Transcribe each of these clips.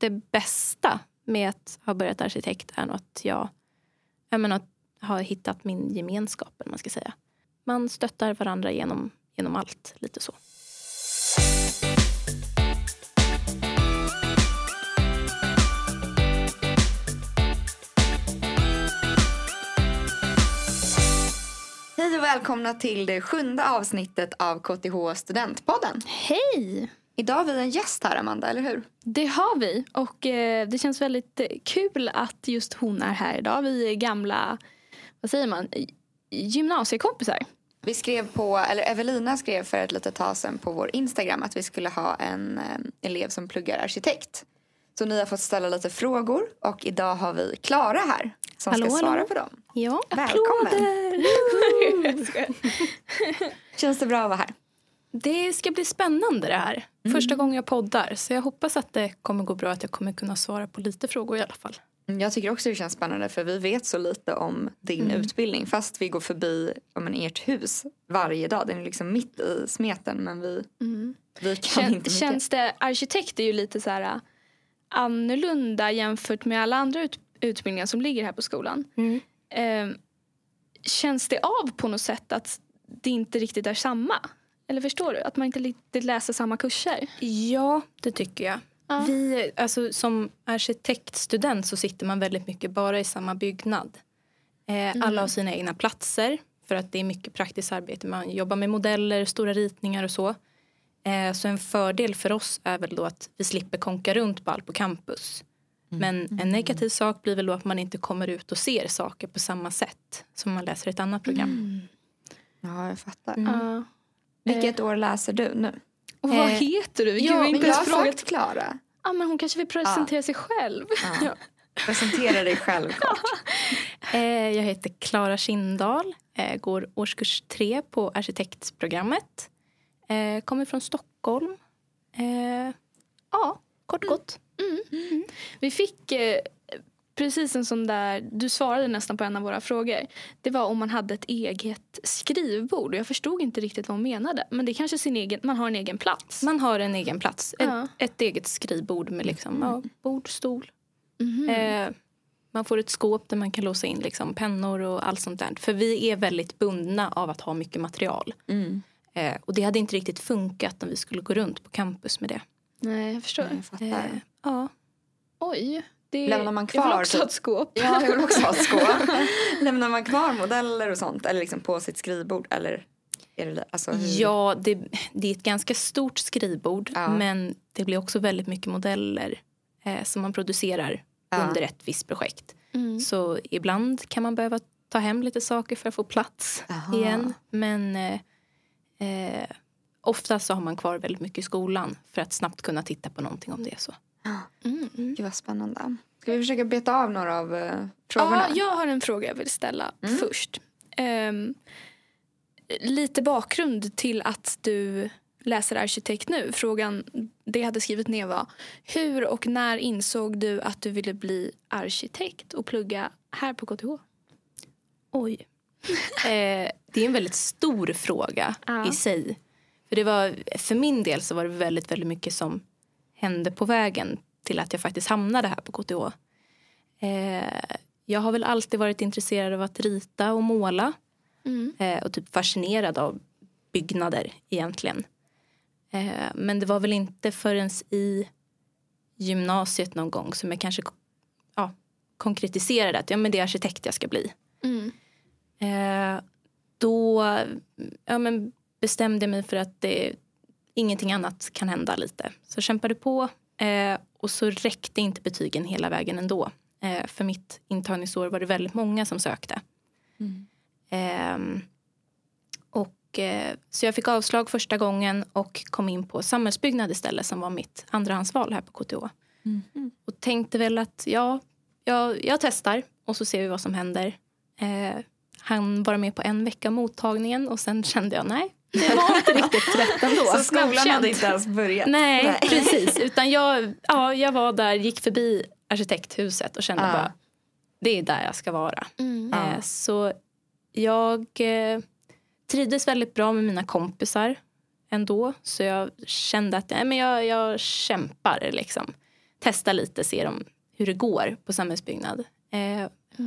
det bästa med att ha börjat arkitekt är att jag har hittat min gemenskap, eller man ska säga. Man stöttar varandra genom allt, lite så. Hej och välkomna till det 7:e avsnittet av KTH-studentpodden. Hej! Idag har vi en gäst här, Amanda, eller hur? Det har vi, och det känns väldigt kul att just hon är här idag. Vi är gamla, vad säger man, gymnasiekompisar. Vi skrev på, eller Evelina skrev för ett litet tag sedan på vår Instagram att vi skulle ha en elev som pluggar arkitekt. Så ni har fått ställa lite frågor, och idag har vi Klara här som ska svara på dem. Ja, välkommen! Känns det bra att vara här? Det ska bli spännande det här. Första gången jag poddar, så jag hoppas att det kommer gå bra, att jag kommer kunna svara på lite frågor i alla fall. Jag tycker också det känns spännande, för vi vet så lite om din utbildning, fast vi går förbi ert hus varje dag. Den är liksom mitt i smeten, men vi kan inte mycket. Känns det, arkitekt är ju lite så här annorlunda jämfört med alla andra utbildningar som ligger här på skolan. Känns det av på något sätt att det inte riktigt är samma? Eller förstår du? Att man inte riktigt läser samma kurser? Ja, det tycker jag. Ja. Vi, alltså, som arkitektstudent så sitter man väldigt mycket bara i samma byggnad. Alla har sina egna platser, för att det är mycket praktiskt arbete. Man jobbar med modeller, stora ritningar och så. Så en fördel för oss är väl då att vi slipper konka runt på allt på campus. Men en negativ sak blir väl då att man inte kommer ut och ser saker på samma sätt som man läser ett annat program. Ja, jag fattar. Vilket år läser du nu? Och vad heter du? Vilket inte jag har frågat Klara. Ja, men hon kanske vill presentera sig själv. Ja. Presentera dig själv kort. Jag heter Klara Kindahl. Går årskurs 3 på arkitektprogrammet. Kommer från Stockholm. Kort gott. Vi fick precis en sån där, du svarade nästan på en av våra frågor. Det var om man hade ett eget skrivbord. Jag förstod inte riktigt vad hon menade. Men det är kanske man har en egen plats. Man har en egen plats. Ett eget skrivbord med bord, stol. Man får ett skåp där man kan låsa in pennor och allt sånt där. För vi är väldigt bundna av att ha mycket material. Och det hade inte riktigt funkat om vi skulle gå runt på campus med det. Nej, jag förstår. Nej, jag fattar. Oj. Lämnar man kvar, jag vill också ha ett skåp. Ja, jag vill också ha ett skåp. Lämnar man kvar modeller och sånt? Eller på sitt skrivbord? Eller är det, alltså, ja, det är ett ganska stort skrivbord. Ja. Men det blir också väldigt mycket modeller som man producerar under ett visst projekt. Så ibland kan man behöva ta hem lite saker för att få plats igen. Men ofta så har man kvar väldigt mycket i skolan för att snabbt kunna titta på någonting om det är så. Det var spännande. Ska vi försöka beta av några av frågorna? Ja, jag har en fråga jag vill ställa först. Lite bakgrund till att du läser arkitekt nu. Frågan det jag hade skrivit ner var: hur och när insåg du att du ville bli arkitekt och plugga här på KTH? Oj. Det är en väldigt stor fråga i sig. För min del så var det väldigt, väldigt mycket som hände på vägen till att jag faktiskt hamnade här på KTH. Jag har väl alltid varit intresserad av att rita och måla. Och typ fascinerad av byggnader egentligen. Men det var väl inte förrän i gymnasiet någon gång som jag kanske konkretiserade att men det är arkitekt jag ska bli. Då bestämde jag mig för att ingenting annat kan hända lite. Så kämpade på och så räckte inte betygen hela vägen ändå. För mitt intagningsår var det väldigt många som sökte. Så jag fick avslag första gången och kom in på samhällsbyggnad istället, som var mitt andrahandsval här på KTH. Och tänkte väl att jag testar och så ser vi vad som händer. Han var med på en vecka mottagningen och sen kände jag nej. Det var inte riktigt rätt ändå. Så skolan hade inte ens börjat. Nej, precis. Utan jag var där, gick förbi arkitekthuset och kände bara, det är där jag ska vara. Så jag trivdes väldigt bra med mina kompisar ändå. Så jag kände att jag kämpar. testa lite, se dem, hur det går på samhällsbyggnad.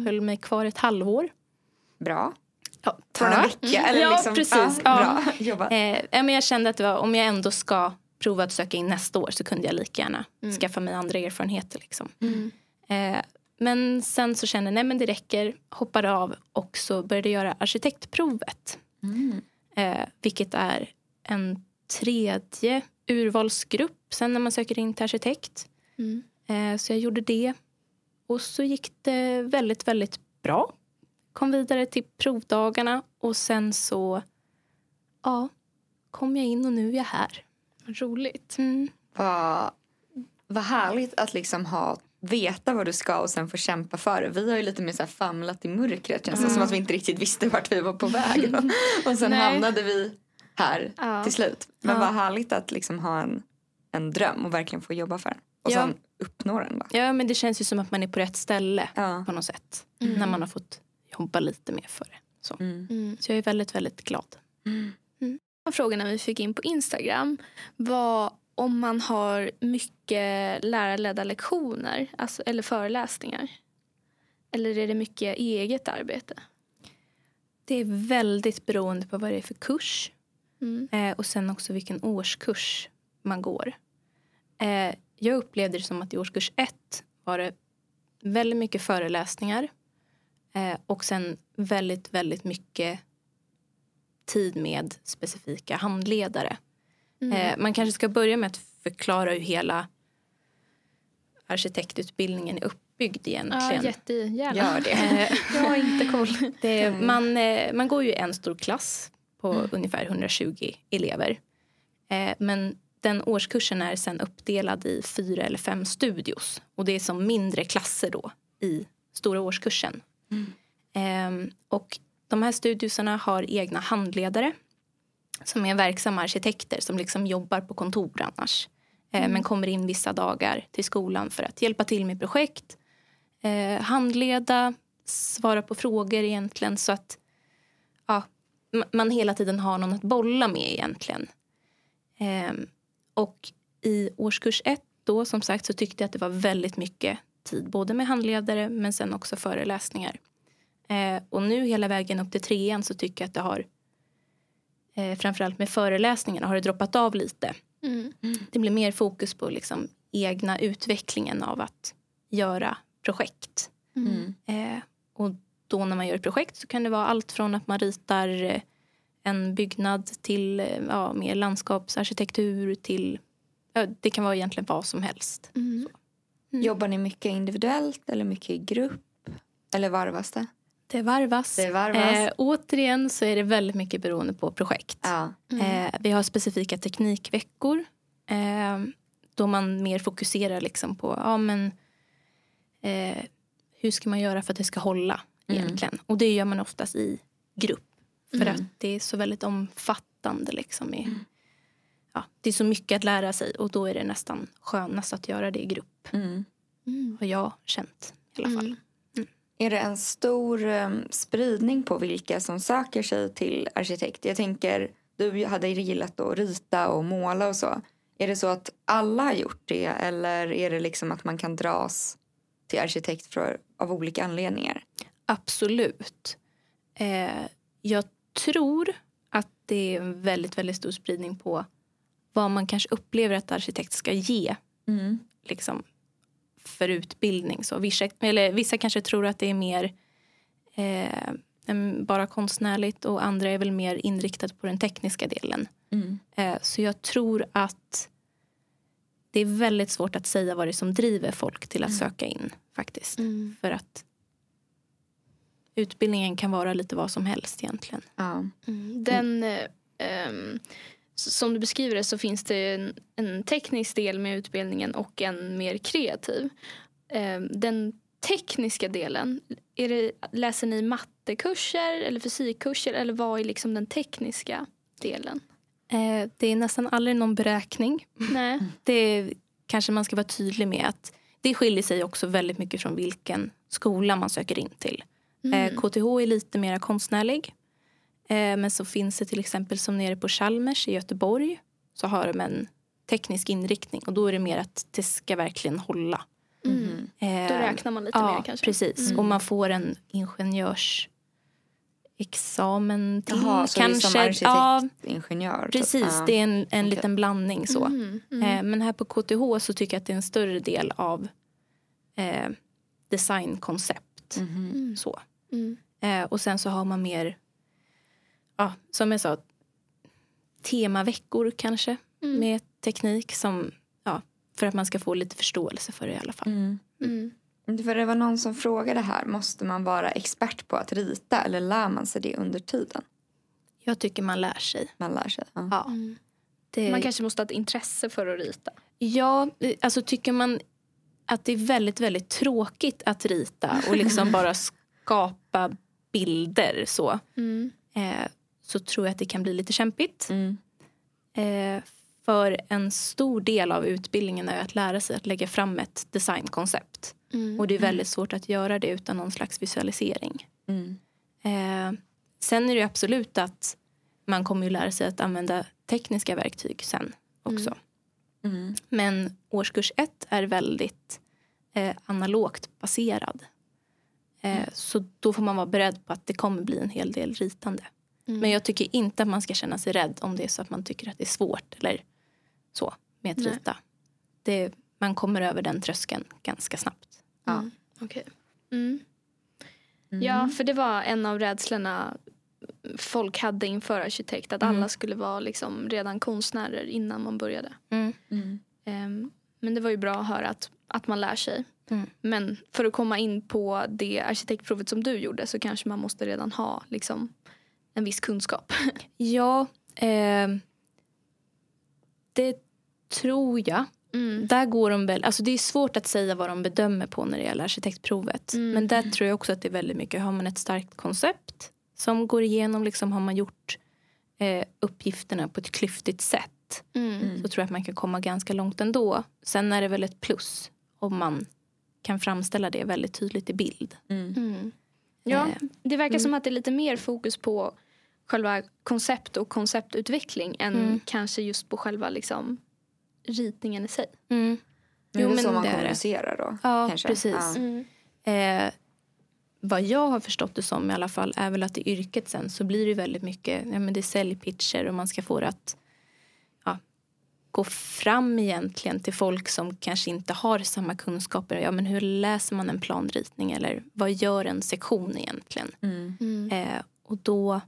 Höll mig kvar ett halvår. Bra. Ja, 2 veckor. Eller ja, liksom, precis. Ja, bra jobbat. Men jag kände att det var, om jag ändå ska prova att söka in nästa år så kunde jag lika gärna skaffa mig andra erfarenheter. Liksom. Mm. Men sen så kände jag, nej men det räcker, hoppade av och så började jag göra arkitektprovet. Mm. Vilket är en 3:e urvalsgrupp sen när man söker in till arkitekt. Mm. Så jag gjorde det och så gick det väldigt, väldigt bra. Kom vidare till provdagarna och sen så kom jag in och nu är jag här. Roligt. Mm. Vad härligt att liksom veta vad du ska och sen få kämpa för det. Vi har ju lite mer så här famlat i mörkret. Känns som att vi inte riktigt visste vart vi var på väg. Och sen hamnade vi här till slut. Men vad härligt att liksom ha en dröm och verkligen få jobba för den. Och sen uppnå den då. Ja, men det känns ju som att man är på rätt ställe på något sätt. Mm. När man har fått jobba lite mer för det. Så, så jag är väldigt, väldigt glad. Mm. Mm. Frågorna vi fick in på Instagram var om man har mycket lärarledda lektioner alltså, eller föreläsningar. Eller är det mycket eget arbete? Det är väldigt beroende på vad det är för kurs. Mm. Och sen också vilken årskurs man går. Jag upplevde det som att i årskurs 1 var det väldigt mycket föreläsningar. Och sen väldigt, väldigt mycket tid med specifika handledare. Mm. Man kanske ska börja med att förklara hur hela arkitektutbildningen är uppbyggd egentligen. Ja, jättegärna. Gör det. Jag har inte koll. Man går ju en stor klass på ungefär 120 elever. Men den årskursen är sen uppdelad i 4 eller 5 studios. Och det är som mindre klasser då i stora årskursen. Mm. Och de här studioserna har egna handledare som är verksamma arkitekter som liksom jobbar på kontor annars. Men kommer in vissa dagar till skolan för att hjälpa till med projekt. Handleda, svara på frågor egentligen så att man hela tiden har någon att bolla med egentligen. Och i årskurs 1 då som sagt så tyckte jag att det var väldigt mycket tid. Både med handledare men sen också föreläsningar. Och nu hela vägen upp till 3:an så tycker jag att det har, framförallt med föreläsningarna, har det droppat av lite. Mm. Det blir mer fokus på liksom egna utvecklingen av att göra projekt. Mm. Och då när man gör projekt så kan det vara allt från att man ritar en byggnad till mer landskapsarkitektur till, det kan vara egentligen vad som helst. Mm. Så. Mm. Jobbar ni mycket individuellt eller mycket i grupp? Eller varvas det? Det varvas. Återigen så är det väldigt mycket beroende på projekt. Ja. Mm. Vi har specifika teknikveckor. Då man mer fokuserar liksom på hur ska man göra för att det ska hålla egentligen. Och det gör man oftast i grupp. För att det är så väldigt omfattande liksom. Det är så mycket att lära sig. Och då är det nästan skönast att göra det i grupp. Har jag känt i alla fall. Är det en stor spridning på vilka som söker sig till arkitekt? Jag tänker, du hade gillat att rita och måla och så. Är det så att alla har gjort det? Eller är det liksom att man kan dras till arkitekt av olika anledningar? Absolut. Jag tror att det är en väldigt, väldigt stor spridning på vad man kanske upplever att arkitekt ska ge. Mm. Liksom. För utbildning. Så vissa kanske tror att det är mer bara konstnärligt och andra är väl mer inriktat på den tekniska delen. Mm. Så jag tror att det är väldigt svårt att säga vad det är som driver folk till att söka in faktiskt. Mm. För att utbildningen kan vara lite vad som helst egentligen. Ja. Mm. Som du beskriver det så finns det en teknisk del med utbildningen och en mer kreativ. Den tekniska delen, läser ni mattekurser eller fysikkurser eller vad är liksom den tekniska delen? Det är nästan aldrig någon beräkning. Nej. Det kanske man ska vara tydlig med att det skiljer sig också väldigt mycket från vilken skola man söker in till. KTH är lite mer konstnärlig. Men så finns det till exempel som nere på Chalmers i Göteborg så har de en teknisk inriktning. Och då är det mer att det ska verkligen hålla. Mm. Då räknar man lite mer kanske. Ja, precis. Mm. Och man får en ingenjörsexamen till. Jaha, så kanske, som arkitektingenjör. Ja, precis, typ. Det är en liten blandning så. Mm. Mm. Men här på KTH så tycker jag att det är en större del av designkoncept. Mm. Så. Mm. Och sen så har man mer, ja, som jag sa, temaveckor kanske med teknik som, ja, för att man ska få lite förståelse för det i alla fall. Mm. Mm. För det var någon som frågade här, måste man vara expert på att rita eller lär man sig det under tiden? Jag tycker man lär sig. Man lär sig, ja. Ja. Mm. Det... Man kanske måste ha ett intresse för att rita. Ja, alltså tycker man att det är väldigt, väldigt tråkigt att rita och liksom bara skapa bilder så, så tror jag att det kan bli lite kämpigt. Mm. För en stor del av utbildningen är att lära sig att lägga fram ett designkoncept. Mm. Och det är väldigt svårt att göra det utan någon slags visualisering. Mm. Sen är det absolut att man kommer ju lära sig att använda tekniska verktyg sen också. Mm. Mm. Men årskurs 1 är väldigt analogt baserad. Så då får man vara beredd på att det kommer bli en hel del ritande. Mm. Men jag tycker inte att man ska känna sig rädd om det är så att man tycker att det är svårt eller så med att rita. Det, man kommer över den tröskeln ganska snabbt. Mm. Ja. Okej. Mm. Mm. Ja, för det var en av rädslorna folk hade inför arkitekt, att alla skulle vara liksom redan konstnärer innan man började. Mm. Mm. Men det var ju bra att höra att man lär sig. Mm. Men för att komma in på det arkitektprovet som du gjorde så kanske man måste redan ha liksom en viss kunskap. Ja, det tror jag. Mm. Där går de väl, alltså det är svårt att säga vad de bedömer på när det gäller arkitektprovet. Mm. Men där tror jag också att det är väldigt mycket. Har man ett starkt koncept som går igenom, liksom har man gjort uppgifterna på ett klyftigt sätt. Mm. Så tror jag att man kan komma ganska långt ändå. Sen är det väl ett plus om man kan framställa det väldigt tydligt i bild. Mm. Mm. Ja, det verkar som att det är lite mer fokus på själva koncept och konceptutveckling än kanske just på själva liksom ritningen i sig. Mm. Jo, men det är så man kommunicerar då. Ja, kanske. Precis. Ja. Mm. Vad jag har förstått det som i alla fall är väl att i yrket sen så blir det väldigt mycket, ja, men det är säljpitcher och man ska få det att gå fram egentligen till folk som kanske inte har samma kunskaper. Ja, men hur läser man en planritning? Eller vad gör en sektion egentligen? Mm. Mm. Och då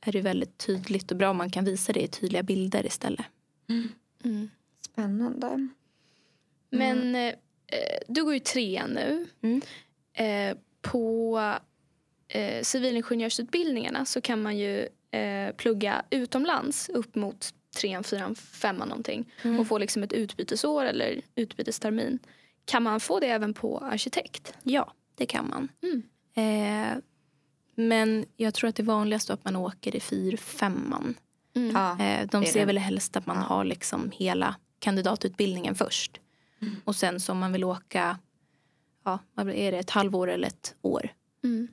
är det väldigt tydligt och bra om man kan visa det i tydliga bilder istället. Mm. Mm. Spännande. Mm. Men du går ju 3 nu. Mm. På civilingenjörsutbildningarna så kan man ju plugga utomlands upp mot 3, 4, 5 någonting. Och få liksom ett utbytesår eller utbytestermin. Kan man få det även på arkitekt? Ja, det kan man. Mm. Men jag tror att det vanligaste är att man åker i 4-5. Mm. De ser väl helst att man har liksom hela kandidatutbildningen först. Mm. Och sen så om man vill åka, vad är det, ett halvår eller ett år. Mm.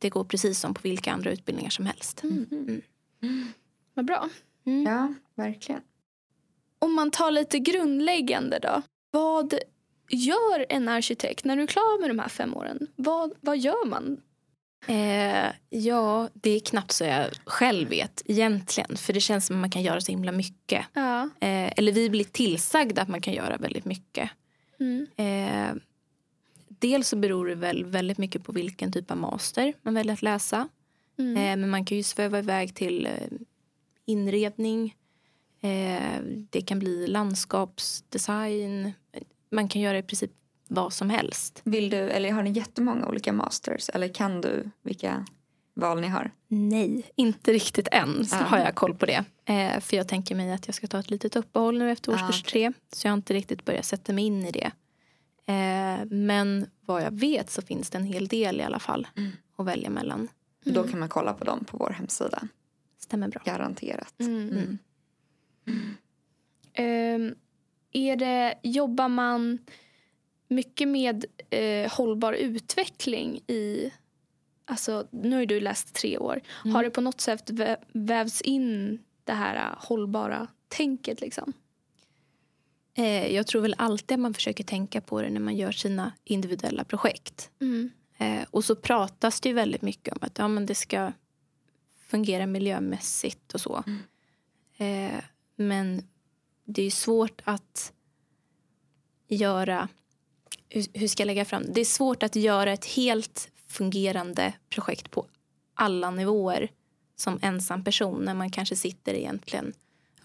Det går precis som på vilka andra utbildningar som helst. Mm. Mm. Mm. Vad bra. Mm. Ja, verkligen. Om man tar lite grundläggande då. Vad gör en arkitekt när du är klar med de här 5 åren? Vad gör man? Ja, det är knappt så jag själv vet egentligen. För det känns som att man kan göra så himla mycket. Ja. Eller vi blir tillsagda att man kan göra väldigt mycket. Mm. Dels så beror det väl väldigt mycket på vilken typ av master man väljer att läsa. Mm. Men man kan ju sväva iväg till inredning, det kan bli landskapsdesign, man kan göra i princip vad som helst. Vill du, eller har ni jättemånga olika masters, eller kan du vilka val ni har? Nej, inte riktigt än så har jag koll på det. För jag tänker mig att jag ska ta ett litet uppehåll nu efter årskurs 3, så jag har inte riktigt börjat sätta mig in i det. Men vad jag vet så finns det en hel del i alla fall att välja mellan. Mm. Då kan man kolla på dem på vår hemsida. Stämmer bra. Garanterat. Mm. Mm. Mm. Jobbar man mycket med hållbar utveckling i, alltså nu har du läst 3 år. Mm. Har det på något sätt vävs in det här hållbara tänket liksom? Jag tror väl alltid att man försöker tänka på det när man gör sina individuella projekt. Mm. Och så pratas det ju väldigt mycket om att ja, men det ska fungera miljömässigt och så. Mm. Men det är ju svårt att göra, hur ska jag lägga fram? Det är svårt att göra ett helt fungerande projekt på alla nivåer som ensam person när man kanske sitter egentligen.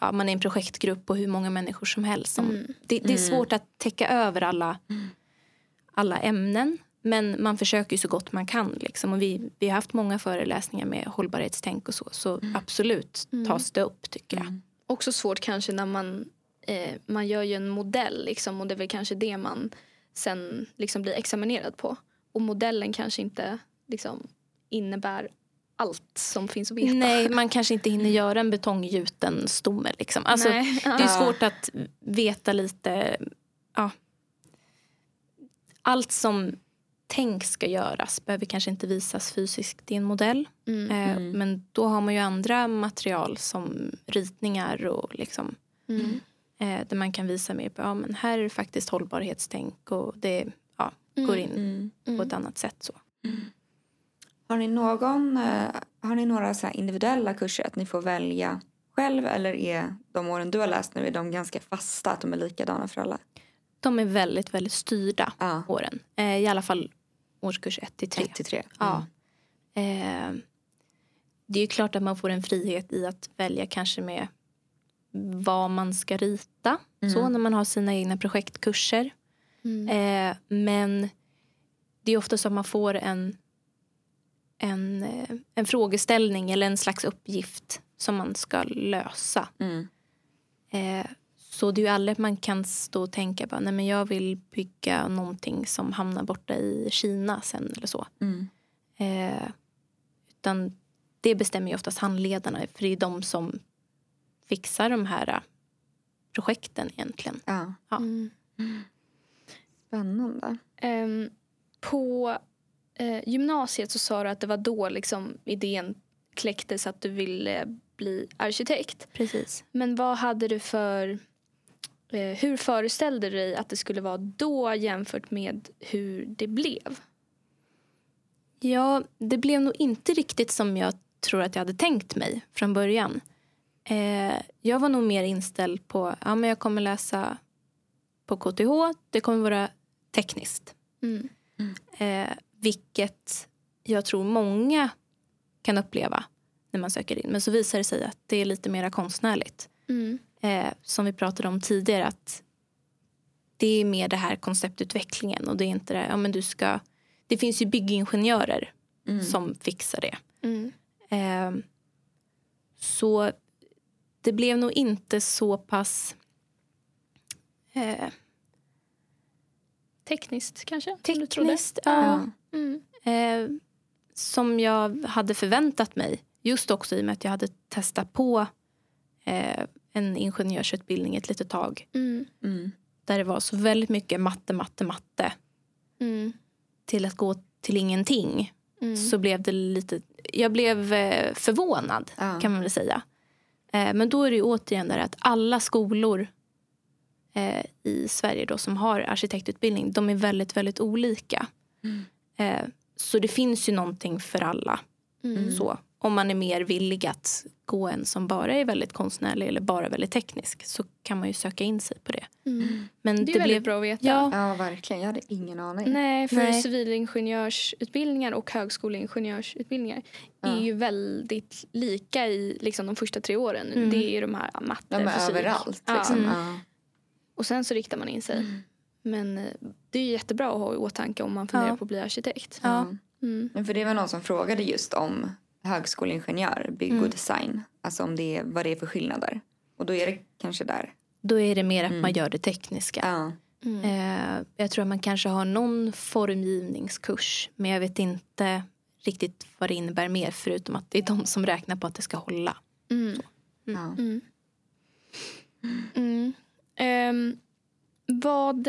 Ja, man är en projektgrupp på hur många människor som helst. Det är svårt att täcka över alla ämnen. Men man försöker ju så gott man kan. Liksom. Och vi har haft många föreläsningar med hållbarhetstänk och så. Så absolut tas det upp, tycker jag. Mm. Också svårt kanske när man gör ju en modell. Liksom, och det är väl kanske det man sen liksom blir examinerad på. Och modellen kanske inte liksom innebär allt som finns att veta. Nej, man kanske inte hinner göra en betonggjuten stomme. Liksom. Alltså, det är svårt att veta lite. Ja. Allt som tänk ska göras behöver kanske inte visas fysiskt i en modell. Men då har man ju andra material som ritningar och liksom, där man kan visa mer på, ja, men här är det faktiskt hållbarhetstänk och det går in på ett annat sätt. Så. Mm. Har ni några så här individuella kurser att ni får välja själv, eller är de åren du har läst nu, är de ganska fasta, att de är likadana för alla? De är väldigt, väldigt styrda åren. I alla fall årskurs 1-3. Ja. Det är ju klart att man får en frihet i att välja kanske med vad man ska rita. Så när man har sina egna projektkurser. Men det är ofta så att man får en frågeställning eller en slags uppgift som man ska lösa. Så det är ju aldrig att man kan stå och tänka bara, nej men jag vill bygga någonting som hamnar borta i Kina sen eller så. Utan det bestämmer ju oftast handledarna, för det är de som fixar de här projekten egentligen. Spännande. På gymnasiet så sa du att det var då liksom idén kläcktes att du ville bli arkitekt. Precis. Men vad hade du för... Hur föreställde du dig att det skulle vara då jämfört med hur det blev? Ja, det blev nog inte riktigt som jag tror att jag hade tänkt mig från början. Jag var nog mer inställd på, ja men jag kommer läsa på KTH, det kommer vara tekniskt. Vilket jag tror många kan uppleva när man söker in. Men så visar det sig att det är lite mer konstnärligt. Som vi pratade om tidigare, att det är mer det här konceptutvecklingen, och det är inte det, ja men du ska, det finns ju byggingenjörer som fixar det. Så det blev nog inte så pass tekniskt kanske? Tekniskt, som jag hade förväntat mig, just också i och med att jag hade testat på en ingenjörsutbildning ett litet tag. Där det var så väldigt mycket matte. Till att gå till ingenting. Så blev det lite... Jag blev förvånad, kan man väl säga. Men då är det ju återigen där att alla skolor i Sverige då som har arkitektutbildning, de är väldigt, väldigt olika. Så det finns ju någonting för alla. Så. Om man är mer villig att gå en som bara är väldigt konstnärlig eller bara väldigt teknisk, så kan man ju söka in sig på det. Men det är ju väldigt bra att veta. Ja, verkligen. Jag hade ingen aning. Nej, för civilingenjörsutbildningar och högskoleingenjörsutbildningar är ju väldigt lika i liksom de första 3 åren. Det är ju de här matte, fysik. Överallt. Liksom. Och sen så riktar man in sig. Men det är ju jättebra att ha i åtanke om man funderar på att bli arkitekt. Men för det var någon som frågade just om högskoleingenjör, bygg och design. Alltså om det är, vad det är för skillnader. Och då är det kanske där. Då är det mer att man gör det tekniska. Jag tror att man kanske har någon formgivningskurs. Men jag vet inte riktigt vad det innebär mer. Förutom att det är de som räknar på att det ska hålla. Vad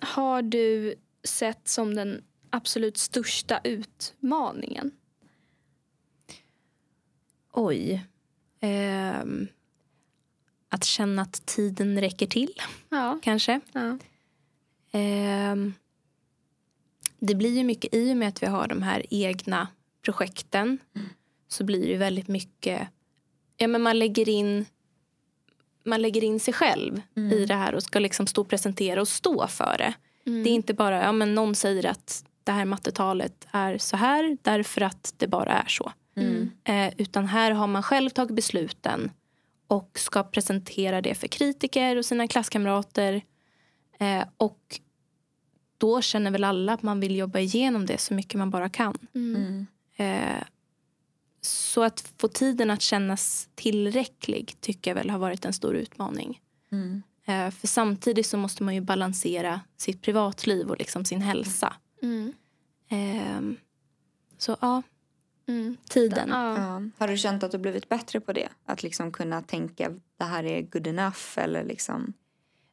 har du sett som den absolut största utmaningen? Oj. att känna att tiden räcker till. Ja. Kanske. Ja. Det blir ju mycket i och med att vi har de här egna projekten. Mm. Så blir det väldigt mycket... Ja, men man lägger in sig själv i det här och ska liksom stå och presentera och stå för det. Mm. Det är inte bara men någon säger att det här mattetalet är så här därför att det bara är så. Mm. Utan här har man själv tagit besluten och ska presentera det för kritiker och sina klasskamrater. Och då känner väl alla att man vill jobba igenom det så mycket man bara kan. Mm. Så att få tiden att kännas tillräcklig tycker jag väl har varit en stor utmaning. Mm. För samtidigt så måste man ju balansera sitt privatliv och liksom sin hälsa. Mm. Så ja, tiden. Ja. Ja. Har du känt att du blivit bättre på det? Att liksom kunna tänka det här är good enough eller liksom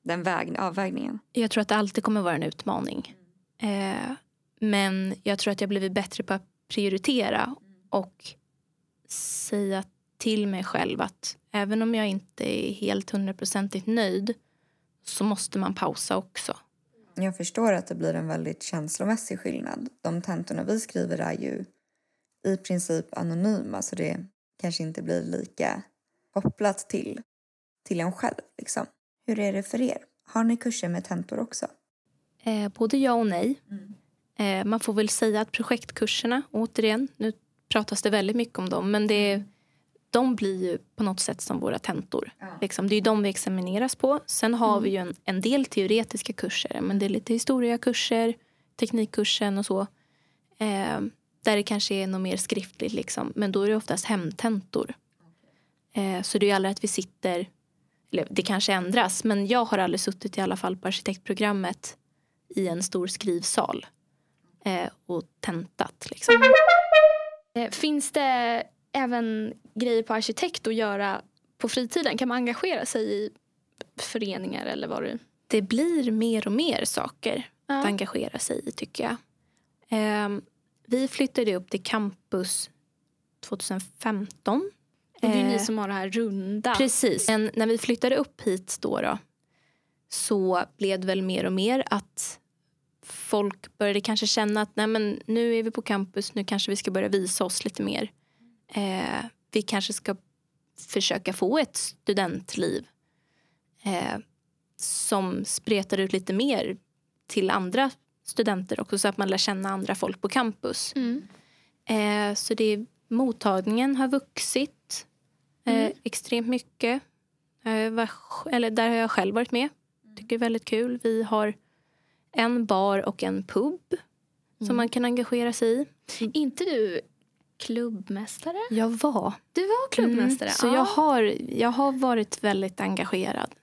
den avvägningen? Jag tror att det alltid kommer vara en utmaning. Men jag tror att jag blivit bättre på att prioritera och säga till mig själv att även om jag inte är helt 100% nöjd så måste man pausa också. Jag förstår att det blir en väldigt känslomässig skillnad. De tentorna vi skriver är ju i princip anonyma så det kanske inte blir lika kopplat till en själv. Liksom. Hur är det för er? Har ni kurser med tentor också? Både ja och nej. Man får väl säga att projektkurserna, återigen, nu pratas det väldigt mycket om dem. Men de blir ju på något sätt som våra tentor. Ja. Liksom, det är ju de vi examineras på. Sen har vi ju en del teoretiska kurser. Men det är lite historiakurser, teknikkursen och så. Där det kanske är något mer skriftligt. Liksom. Men då är det oftast hemtentor. Så det är ju aldrig att vi sitter... Eller det kanske ändras. Men jag har aldrig suttit i alla fall på arkitektprogrammet i en stor skrivsal. Och tentat liksom. Finns det även grejer på arkitekt att göra på fritiden? Kan man engagera sig i föreningar eller vad det? Det blir mer och mer saker att engagera sig i tycker jag. Vi flyttade upp till campus 2015. Och det är ni som har det här runda. Precis. Men när vi flyttade upp hit då så blev det väl mer och mer att folk började kanske känna att nej men nu är vi på campus, nu kanske vi ska börja visa oss lite mer. Vi kanske ska försöka få ett studentliv som spretar ut lite mer till andra studenter också så att man lär känna andra folk på campus. Mm. Så mottagningen har vuxit extremt mycket. Där har jag själv varit med. Tycker det är väldigt kul. Vi har en bar och en pub som man kan engagera sig i. Inte du klubbmästare? Jag var. Du var klubbmästare? Så jag har varit väldigt engagerad.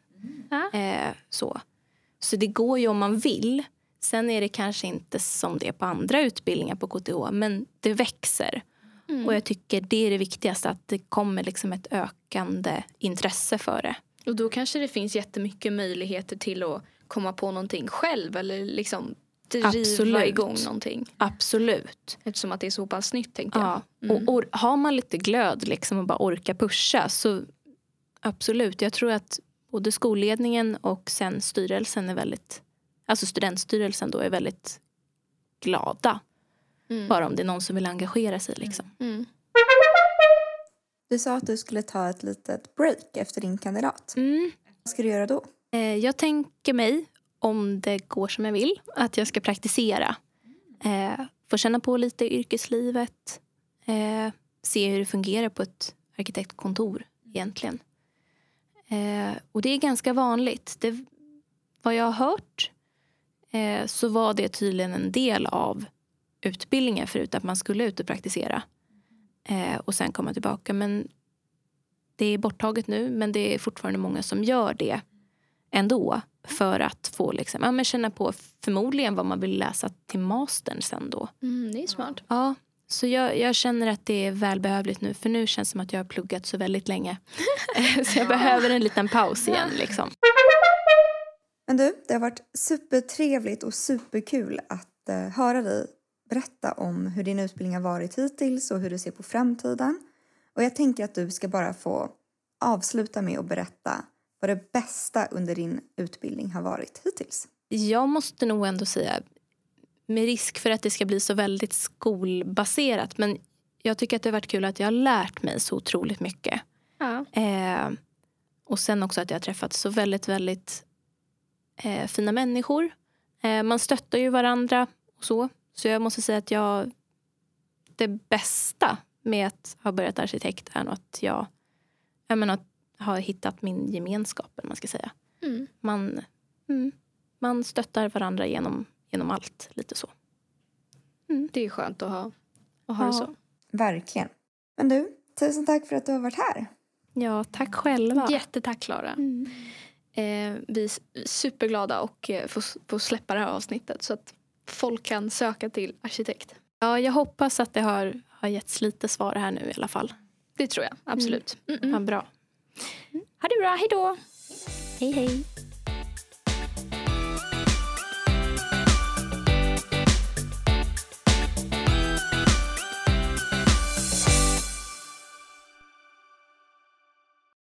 Så det går ju om man vill. Sen är det kanske inte som det är på andra utbildningar på KTH. Men det växer. Mm. Och jag tycker det är det viktigaste. Att det kommer liksom ett ökande intresse för det. Och då kanske det finns jättemycket möjligheter till att komma på någonting själv eller liksom driva igång någonting. Absolut. Eftersom att det är så pass nytt tänkte jag. Mm. Och har man lite glöd liksom och bara orkar pusha så absolut. Jag tror att både skolledningen och sen styrelsen är väldigt, alltså studentstyrelsen då är väldigt glada. Mm. Bara om det är någon som vill engagera sig liksom. Mm. Mm. Du sa att du skulle ta ett litet break efter din kandidat. Mm. Vad ska du göra då? Jag tänker mig, om det går som jag vill, att jag ska praktisera. Få känna på lite yrkeslivet. Se hur det fungerar på ett arkitektkontor egentligen. Och det är ganska vanligt. Vad jag har hört så var det tydligen en del av utbildningen förut att man skulle ut och praktisera. Och sen komma tillbaka. Men det är borttaget nu, men det är fortfarande många som gör det. Ändå för att få liksom, ja, men känna på förmodligen vad man vill läsa till mastern sen då. Mm, det är smart. Ja, så jag känner att det är välbehövligt nu. För nu känns det som att jag har pluggat så väldigt länge. Så jag behöver en liten paus igen liksom. Men du, det har varit supertrevligt och superkul att höra dig berätta om hur din utbildning har varit hittills och hur du ser på framtiden. Och jag tänker att du ska bara få avsluta med att berätta vad det bästa under din utbildning har varit hittills? Jag måste nog ändå säga, med risk för att det ska bli så väldigt skolbaserat, men jag tycker att det har varit kul att jag har lärt mig så otroligt mycket. Ja. Och sen också att jag har träffat så väldigt, väldigt fina människor. Man stöttar ju varandra och så. Så jag måste säga att det bästa med att ha börjat arkitekt är nog att jag har hittat min gemenskap, man ska säga. Mm. Man stöttar varandra genom allt, lite så. Mm. Det är ju skönt att ha det så. Verkligen. Men du, tusen tack för att du har varit här. Ja, tack själva. Jättetack, Klara. Mm. Vi är superglada och får släppa det här avsnittet så att folk kan söka till arkitekt. Ja, jag hoppas att det har getts lite svar här nu i alla fall. Det tror jag, absolut. Mm. Bra. Ha det bra, hej då! Hej, hej!